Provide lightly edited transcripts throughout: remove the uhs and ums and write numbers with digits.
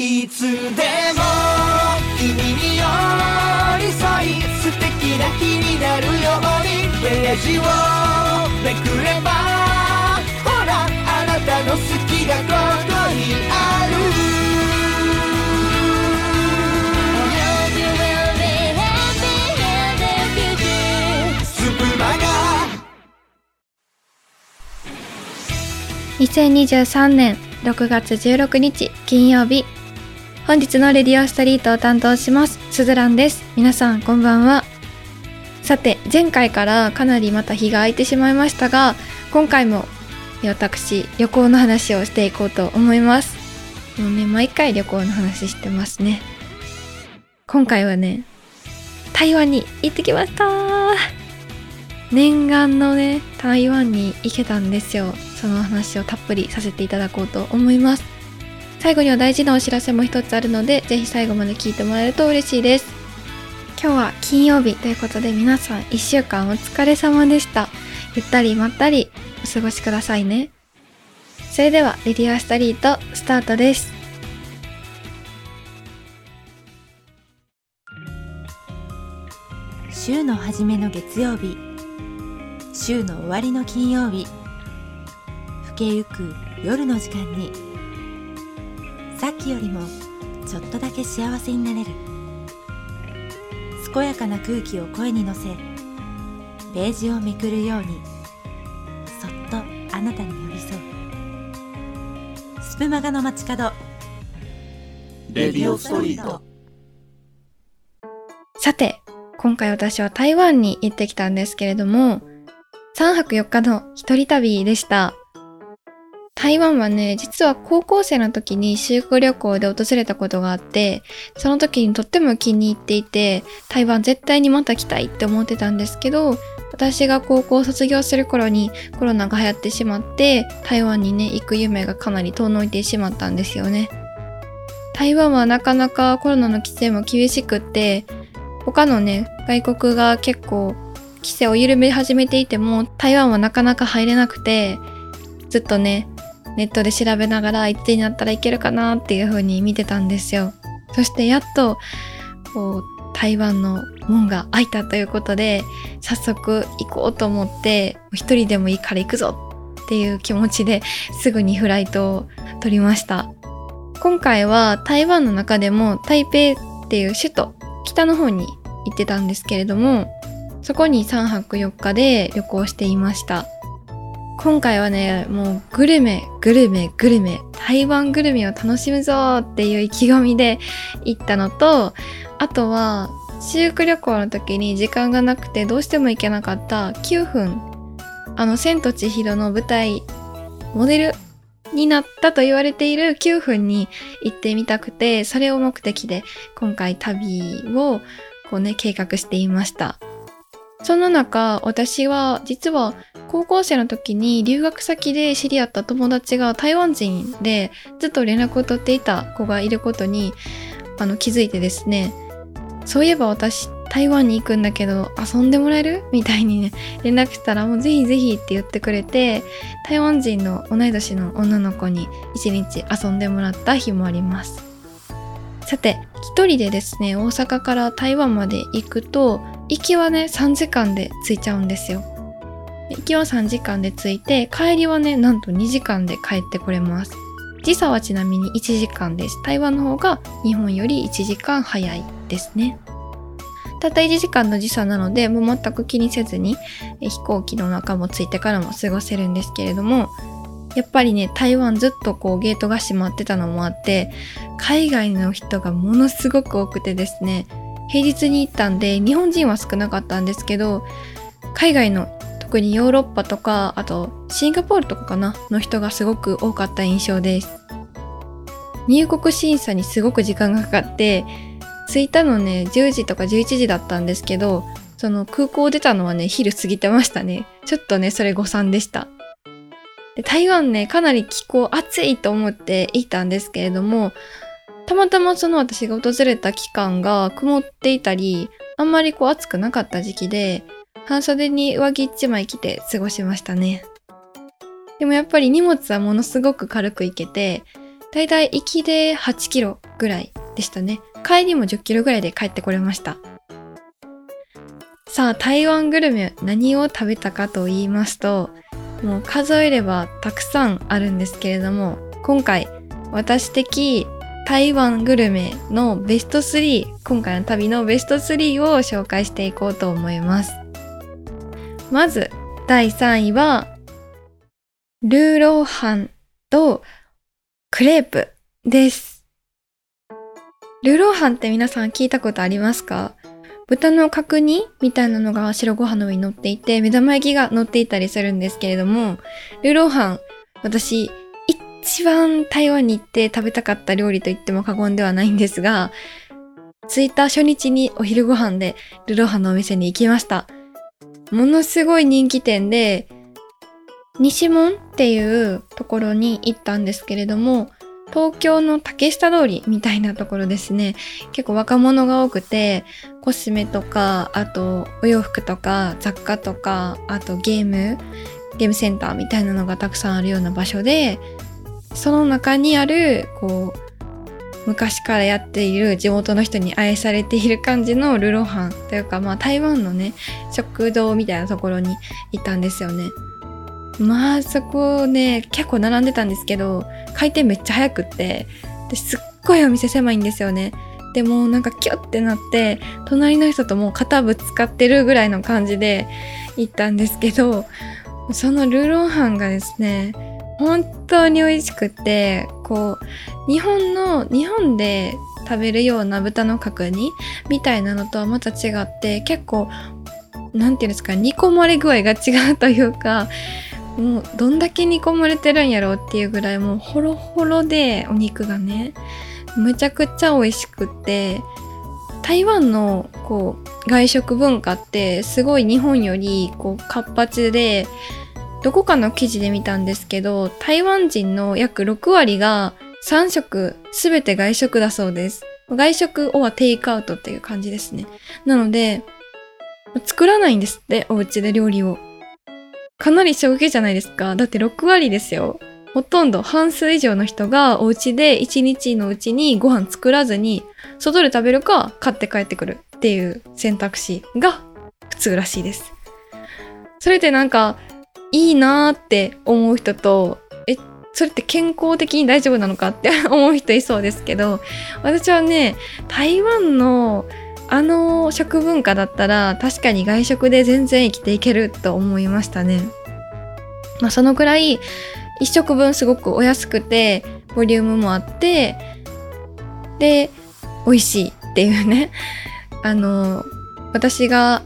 いつでも君に寄り添い素敵な日になるようにページをめくればほらあなたの好きがここにある2023年6月16日金曜日、本日のレディオストリートを担当しますすずらんです。皆さんこんばんは。さて、前回からかなりまた日が空いてしまいましたが、今回も私旅行の話をしていこうと思います。もうね、毎回旅行の話してますね。今回はね、台湾に行ってきました。念願のね、台湾に行けたんですよ。その話をたっぷりさせていただこうと思います。最後には大事なお知らせも一つあるので、ぜひ最後まで聞いてもらえると嬉しいです。今日は金曜日ということで、皆さん1週間お疲れ様でした。ゆったりまったりお過ごしくださいね。それではレディオストリートスタートです。週の初めの月曜日、週の終わりの金曜日、更けゆく夜の時間に、さっきよりもちょっとだけ幸せになれる。健やかな空気を声に乗せ、ページをめくるようにそっとあなたに寄り添うスプマガの街角レディオストリート。さて、今回私は台湾に行ってきたんですけれども、3泊4日の一人旅でした。台湾はね、実は高校生の時に修学旅行で訪れたことがあって、その時にとっても気に入っていて、台湾絶対にまた来たいって思ってたんですけど、私が高校を卒業する頃にコロナが流行ってしまって、台湾にね行く夢がかなり遠のいてしまったんですよね。台湾はなかなかコロナの規制も厳しくって、他のね外国が結構規制を緩め始めていても、台湾はなかなか入れなくて、ずっとねネットで調べながら、いつになったらいけるかなっていう風に見てたんですよ。そしてやっとこう台湾の門が開いたということで、早速行こうと思って、一人でもいいから行くぞっていう気持ちですぐにフライトを取りました。今回は台湾の中でも台北っていう首都、北の方に行ってたんですけれども、そこに3泊4日で旅行していました。今回はね、もうグルメ、台湾グルメを楽しむぞーっていう意気込みで行ったのと、あとは修学旅行の時に時間がなくてどうしても行けなかった9分、千と千尋の舞台モデルになったと言われている9分に行ってみたくて、それを目的で今回旅をこうね計画していました。そんな中、私は実は高校生の時に留学先で知り合った友達が台湾人で、ずっと連絡を取っていた子がいることに気づいてですね、そういえば私台湾に行くんだけど遊んでもらえる？みたいにね連絡したら、もうぜひぜひって言ってくれて、台湾人の同い年の女の子に一日遊んでもらった日もあります。さて、一人でですね、大阪から台湾まで行くと、行きはね3時間で着いちゃうんですよ。行きは3時間で着いて、帰りはねなんと2時間で帰ってこれます。時差はちなみに1時間です。台湾の方が日本より1時間早いですね。たった1時間の時差なので、もう全く気にせずに飛行機の中も着いてからも過ごせるんですけれども、やっぱりね台湾ずっとこうゲートが閉まってたのもあって、海外の人がものすごく多くてですね、平日に行ったんで日本人は少なかったんですけど、海外の特にヨーロッパとか、あとシンガポールとかかなの人がすごく多かった印象です。入国審査にすごく時間がかかって、着いたのね10時とか11時だったんですけど、その空港を出たのはね昼過ぎてましたね。ちょっとねそれ誤算でした。で、台湾ねかなり気候暑いと思っていたんですけれども、たまたまその私が訪れた期間が曇っていたり、あんまりこう暑くなかった時期で、半袖に上着1枚着て過ごしましたね。でもやっぱり荷物はものすごく軽くいけて、だいたい行きで8キロぐらいでしたね。帰りも10キロぐらいで帰ってこれました。さあ、台湾グルメ何を食べたかと言いますと、もう数えればたくさんあるんですけれども、今回私的台湾グルメのベスト3、今回の旅のベスト3を紹介していこうと思います。まず第3位はルーローハンとクレープです。ルーローハンって皆さん聞いたことありますか？豚の角煮みたいなのが白ご飯の上に乗っていて、目玉焼きが乗っていたりするんですけれども、ルーローハン、私一番台湾に行って食べたかった料理と言っても過言ではないんですが、着いた初日にお昼ご飯でルーローハンのお店に行きました。ものすごい人気店で、西門っていうところに行ったんですけれども、東京の竹下通りみたいなところですね。結構若者が多くて、コスメとか、あとお洋服とか雑貨とか、あとゲームセンターみたいなのがたくさんあるような場所で、その中にあるこう昔からやっている地元の人に愛されている感じのルーローハンというか、まあ台湾のね食堂みたいなところにいたんですよね。まあそこね、結構並んでたんですけど、開店めっちゃ早くって、ですっごいお店狭いんですよね。でもなんかキュッてなって、隣の人ともう肩ぶつかってるぐらいの感じで行ったんですけど、そのルーローハンがですね、本当に美味しくて、こう日本で食べるような豚の角煮みたいなのとはまた違って、結構なんていうんですか、煮込まれ具合が違うというか、もうどんだけ煮込まれてるんやろうっていうぐらい、もうホロホロでお肉がね、むちゃくちゃ美味しくて、台湾のこう外食文化ってすごい日本よりこう活発で、どこかの記事で見たんですけど、台湾人の約6割が3食すべて外食だそうです。外食オアテイクアウトっていう感じですね。なので作らないんですって、お家で料理を。かなり衝撃じゃないですか。だって6割ですよ。ほとんど半数以上の人がお家で1日のうちにご飯作らずに、外で食べるか買って帰ってくるっていう選択肢が普通らしいです。それでなんかいいなーって思う人と、それって健康的に大丈夫なのかって思う人いそうですけど、私はね、台湾のあの食文化だったら確かに外食で全然生きていけると思いましたね。まあそのくらい一食分すごくお安くて、ボリュームもあって、で美味しいっていうね。私が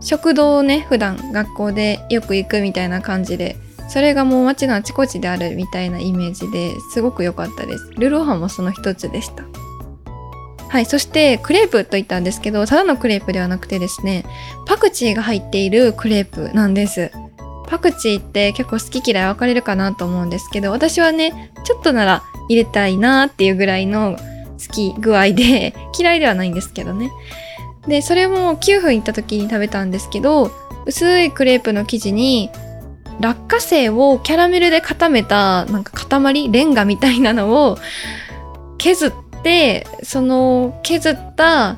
食堂をね、普段学校でよく行くみたいな感じで、それがもう街のあちこちであるみたいなイメージで、すごく良かったです。ルーローハンもその一つでした。はい、そしてクレープと言ったんですけど、ただのクレープではなくてですね、パクチーが入っているクレープなんです。パクチーって結構好き嫌い分かれるかなと思うんですけど、私はね、ちょっとなら入れたいなっていうぐらいの好き具合で、嫌いではないんですけどね。でそれも9分行った時に食べたんですけど、薄いクレープの生地に落花生をキャラメルで固めた、なんか塊レンガみたいなのを削って、その削った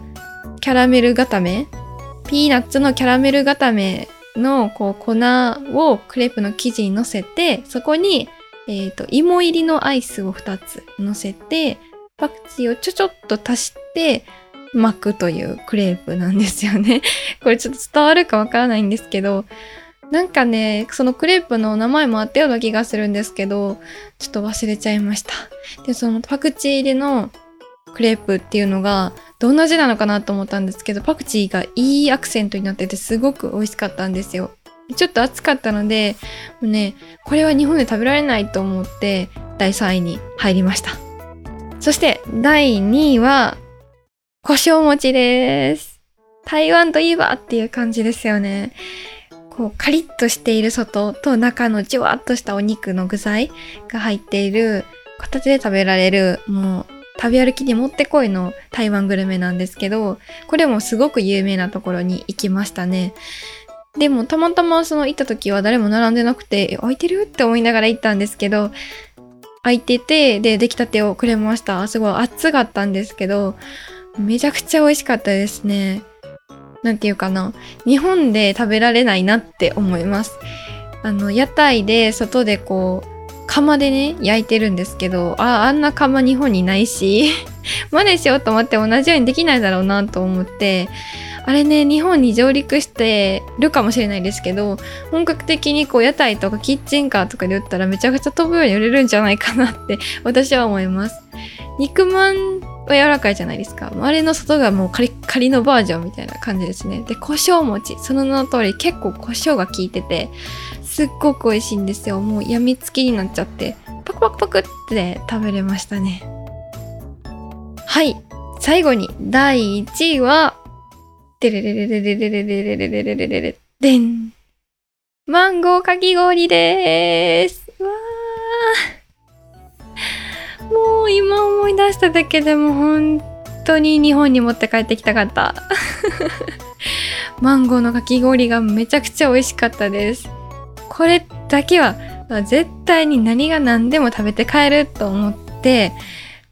キャラメル固め、ピーナッツのキャラメル固めのこう粉をクレープの生地にのせて、そこに、芋入りのアイスを2つのせて、パクチーをちょっと足して巻くというクレープなんですよね。これちょっと伝わるかわからないんですけど、なんかね、そのクレープの名前もあったような気がするんですけど、ちょっと忘れちゃいました。でそのパクチー入りのクレープっていうのがどんな味なのかなと思ったんですけど、パクチーがいいアクセントになってて、すごく美味しかったんですよ。ちょっと暑かったので、もうね、これは日本で食べられないと思って第3位に入りました。そして第2位は胡椒餅です。台湾といえばっていう感じですよね。こうカリッとしている外と、中のジュワッとしたお肉の具材が入っている、片手で食べられる、もう食べ歩きにもってこいの台湾グルメなんですけど、これもすごく有名なところに行きましたね。でもたまたまその行った時は誰も並んでなくて、空いてるって思いながら行ったんですけど、空いてて、で出来たてをくれました。すごい熱かったんですけど、めちゃくちゃ美味しかったですね。なんていうかな、日本で食べられないなって思います。屋台で外でこう窯でね焼いてるんですけど、あんな窯日本にないし真似しようと思って同じようにできないだろうなと思って、あれね、日本に上陸してるかもしれないですけど、本格的にこう屋台とかキッチンカーとかで売ったらめちゃくちゃ飛ぶように売れるんじゃないかなって私は思います。肉まんは柔らかいじゃないですか。あれの外がもうカリッカリのバージョンみたいな感じですね。で、胡椒餅、その名の通り結構胡椒が効いててすっごく美味しいんですよ。もう病みつきになっちゃってパクパクパクって食べれましたね。はい、最後に第1位はでれれれれれれれれれれれれれれれでん、マンゴーかき氷でーす。わー、もう今思い出しただけでも本当に日本に持って帰ってきたかったマンゴーのかき氷がめちゃくちゃ美味しかったです。これだけは絶対に何が何でも食べて帰ると思って、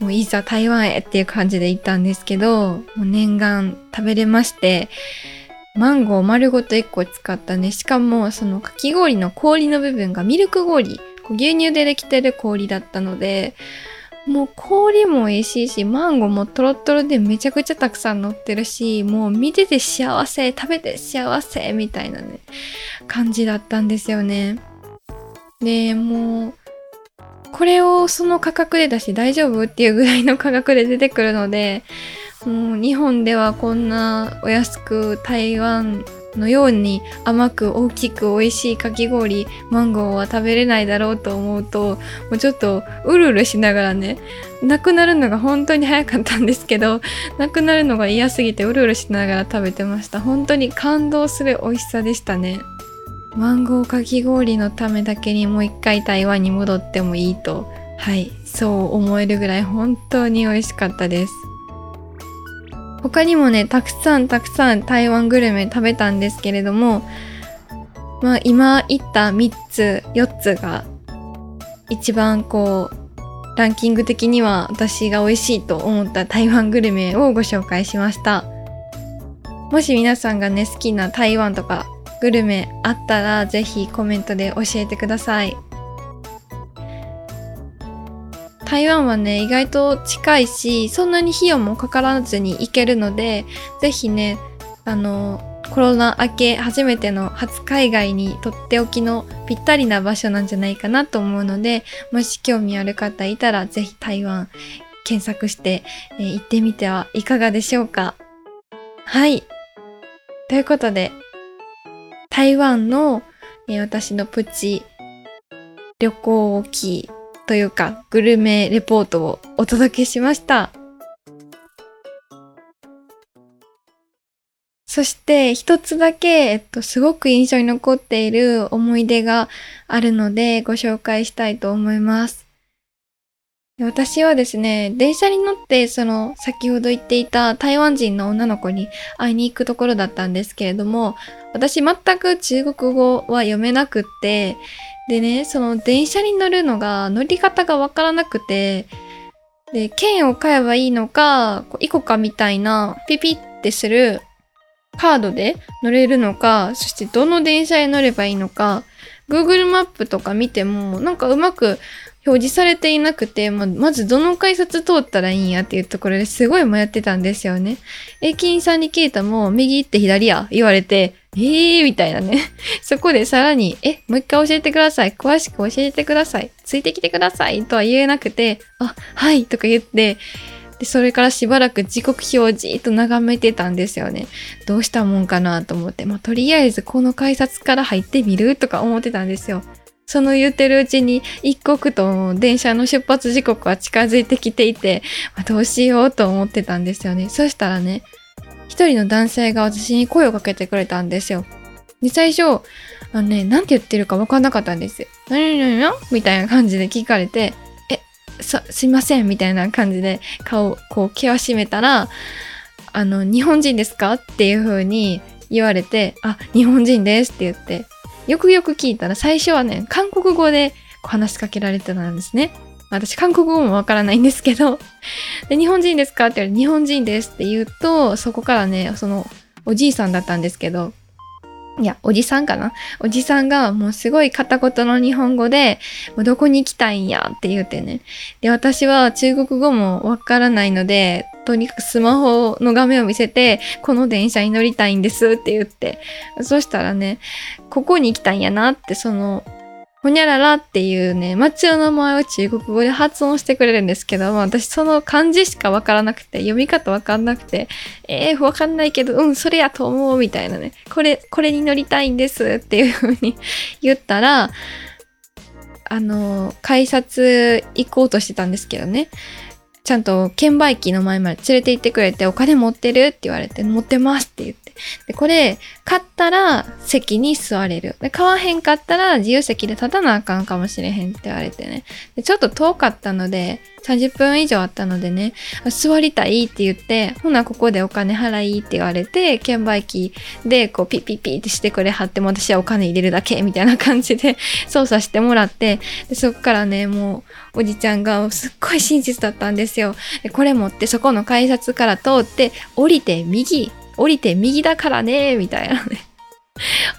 もういざ台湾へっていう感じで行ったんですけど、もう念願食べれまして、マンゴー丸ごと1個使ったね。しかもそのかき氷の氷の部分がミルク氷、牛乳でできてる氷だったので、もう氷も美味しいし、マンゴーもトロトロでめちゃくちゃたくさん乗ってるし、もう見てて幸せ、食べて幸せみたいなね感じだったんですよね。で、もうこれをその価格で出して大丈夫っていうぐらいの価格で出てくるので、もう日本ではこんなお安く、台湾のように甘く大きく美味しいかき氷、マンゴーは食べれないだろうと思うと、もうちょっとうるうるしながらね、なくなるのが本当に早かったんですけど、なくなるのが嫌すぎてうるうるしながら食べてました。本当に感動する美味しさでしたね。マンゴーかき氷のためだけにもう一回台湾に戻ってもいいと、はい、そう思えるぐらい本当に美味しかったです。他にもね、たくさん台湾グルメ食べたんですけれども、まあ今言った3つ、4つが一番こう、ランキング的には私が美味しいと思った台湾グルメをご紹介しました。もし皆さんがね、好きな台湾とかグルメあったら、ぜひコメントで教えてください。台湾はね、意外と近いし、そんなに費用もかからずに行けるので、ぜひね、コロナ明け初めての初海外にとっておきのぴったりな場所なんじゃないかなと思うので、もし興味ある方いたらぜひ台湾検索して、行ってみてはいかがでしょうか。はい。ということで、台湾の、私のプチ旅行記というかグルメレポートをお届けしました。そして一つだけ、すごく印象に残っている思い出があるのでご紹介したいと思います。私はですね、電車に乗って、その先ほど言っていた台湾人の女の子に会いに行くところだったんですけれども、私全く中国語は読めなくって、でね、その電車に乗るのが、乗り方がわからなくて、で、券を買えばいいのか、イコカみたいなピピってするカードで乗れるのか、そしてどの電車へ乗ればいいのか、Google マップとか見ても、なんかうまく表示されていなくて、まずどの改札通ったらいいんやっていうところですごい迷ってたんですよね。駅員さんに聞いたも、右行って左や言われて、みたいなね。そこでさらに、もう一回教えてください。詳しく教えてください。ついてきてください。とは言えなくて、はいとか言って、で、それからしばらく時刻表をじーっと眺めてたんですよね。どうしたもんかなと思って、とりあえずこの改札から入ってみるとか思ってたんですよ。その言ってるうちに一刻と電車の出発時刻は近づいてきていて、どうしようと思ってたんですよね。そしたらね、一人の男性が私に声をかけてくれたんですよ。で、最初、なんて言ってるか分かんなかったんですよ。なにみたいな感じで聞かれて、すいませんみたいな感じで顔をこう毛を締めたら、日本人ですかっていう風に言われて、日本人ですって言って、よくよく聞いたら最初はね、韓国語で話しかけられてたんですね。私韓国語もわからないんですけどで、日本人ですかって言われて、日本人ですって言うと、そこからね、そのおじいさんだったんですけど、いや、おじさんかな、おじさんがもうすごい片言の日本語で、もうどこに行きたいんやって言うてね。で、私は中国語もわからないので、とにかくスマホの画面を見せて、この電車に乗りたいんですって言って、そしたらね、ここに行きたいんやなって、そのほにゃららっていうね、街の名前を中国語で発音してくれるんですけど、まあ、私その漢字しかわからなくて、読み方わかんなくて、わかんないけど、うん、それやと思うみたいなね、これに乗りたいんですっていう風に言ったら、改札行こうとしてたんですけどね、ちゃんと券売機の前まで連れて行ってくれて、お金持ってるって言われて、持ってますって言って、で、これ買ったら席に座れる、で、買わへんかったら自由席で立たなあかんかもしれへんって言われてね。で、ちょっと遠かったので、30分以上あったのでね、座りたいって言って、ほなここでお金払いって言われて、券売機でこうピッピッピッってしてくれはって、もう私はお金入れるだけみたいな感じで操作してもらって、で、そっからね、もうおじちゃんがすっごい親切だったんですよ。これ持って、そこの改札から通って降りて右だからねみたいなね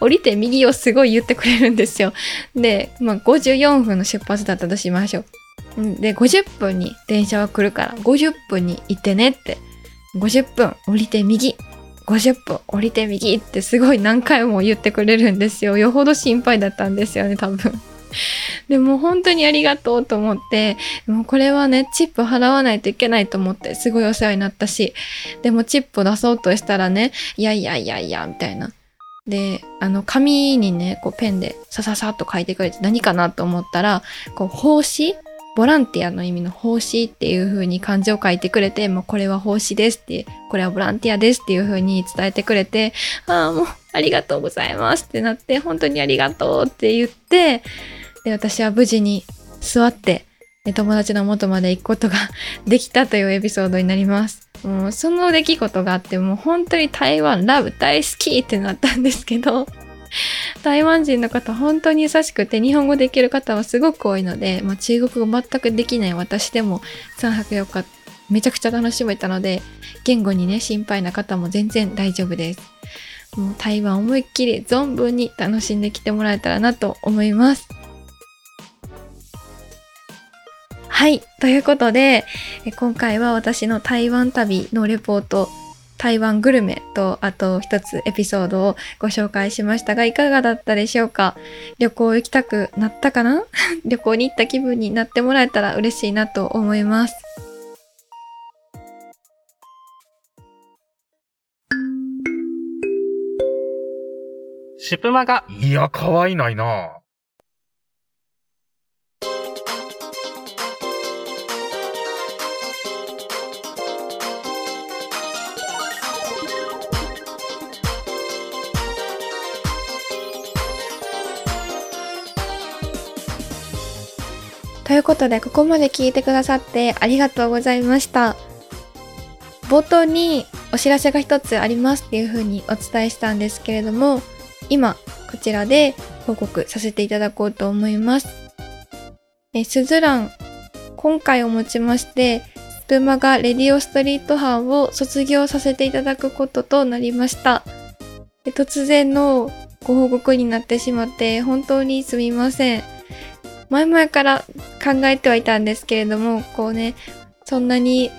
降りて右をすごい言ってくれるんですよ。で、まあ、54分の出発だったとしましょう。で、50分に電車は来るから50分に行ってねって、50分降りて右、50分降りて右ってすごい何回も言ってくれるんですよ。よほど心配だったんですよね、多分。でも本当にありがとうと思って、もうこれはね、チップ払わないといけないと思って、すごいお世話になったし、でもチップ出そうとしたらね、いやいやいやいやみたいな。で、紙にね、こうペンでさささっと書いてくれて、何かなと思ったら、こう奉仕、ボランティアの意味の奉仕っていう風に漢字を書いてくれて、もうこれは奉仕ですって、これはボランティアですっていう風に伝えてくれて、ああ、もうありがとうございますってなって、本当にありがとうって言って、で、私は無事に座って友達の元まで行くことができたというエピソードになります。もうその出来事があって、もう本当に台湾ラブ大好きってなったんですけど、台湾人の方本当に優しくて、日本語できる方はすごく多いので、まあ、中国語全くできない私でも3泊4日めちゃくちゃ楽しめたので、言語にね、心配な方も全然大丈夫です。もう台湾思いっきり存分に楽しんできてもらえたらなと思います。はい。ということで、今回は私の台湾旅のレポート、台湾グルメと、あと一つエピソードをご紹介しましたが、いかがだったでしょうか？旅行行きたくなったかな旅行に行った気分になってもらえたら嬉しいなと思います。シュプマガ。いや、かわいないな。ということで、ここまで聞いてくださってありがとうございました。冒頭にお知らせが一つありますっていう風にお伝えしたんですけれども、今こちらで報告させていただこうと思います。すずらん、今回をもちまして、スプマガレディオストリート班を卒業させていただくこととなりました。突然のご報告になってしまって本当にすみません。前々から考えてはいたんですけれども、こうね、そんなに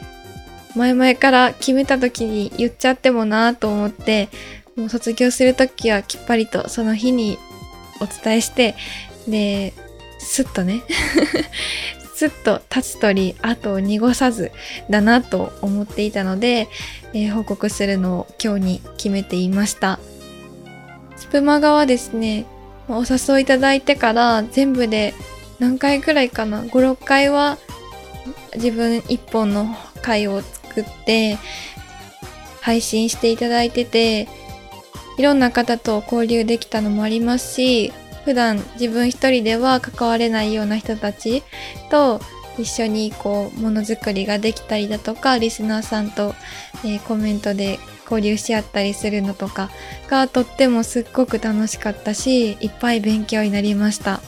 前々から決めた時に言っちゃってもなぁと思って、もう卒業する時はきっぱりとその日にお伝えして、で、すっとねすっと立つ鳥、後を濁さずだなと思っていたので、報告するのを今日に決めていました。スプマガはですね、お誘いいただいてから全部で何回くらいかな、5、6回は自分1本の回を作って配信していただいてて、いろんな方と交流できたのもありますし、普段自分一人では関われないような人たちと一緒にこうものづくりができたりだとか、リスナーさんとコメントで交流し合ったりするのとかがとってもすっごく楽しかったし、いっぱい勉強になりました。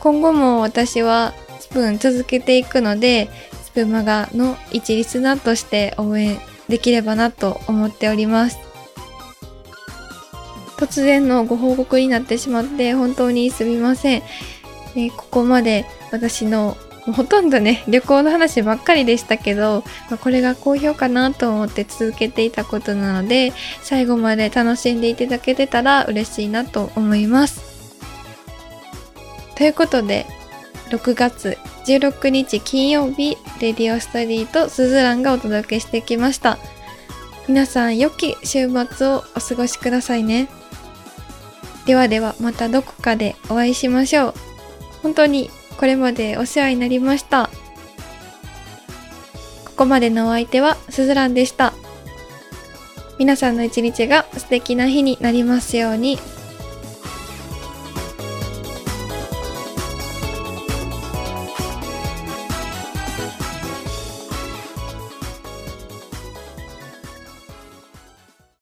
今後も私はス分続けていくので、スプマガの一リスナーとして応援できればなと思っております。突然のご報告になってしまって本当にすみません。ここまで私のほとんどね、旅行の話ばっかりでしたけど、これが好評かなと思って続けていたことなので、最後まで楽しんでいただけてたら嬉しいなと思います。ということで、6月16日金曜日、レディオストリーとスズランがお届けしてきました。皆さん、良き週末をお過ごしくださいね。ではでは、またどこかでお会いしましょう。本当にこれまでお世話になりました。ここまでのお相手はスズランでした。皆さんの一日が素敵な日になりますように。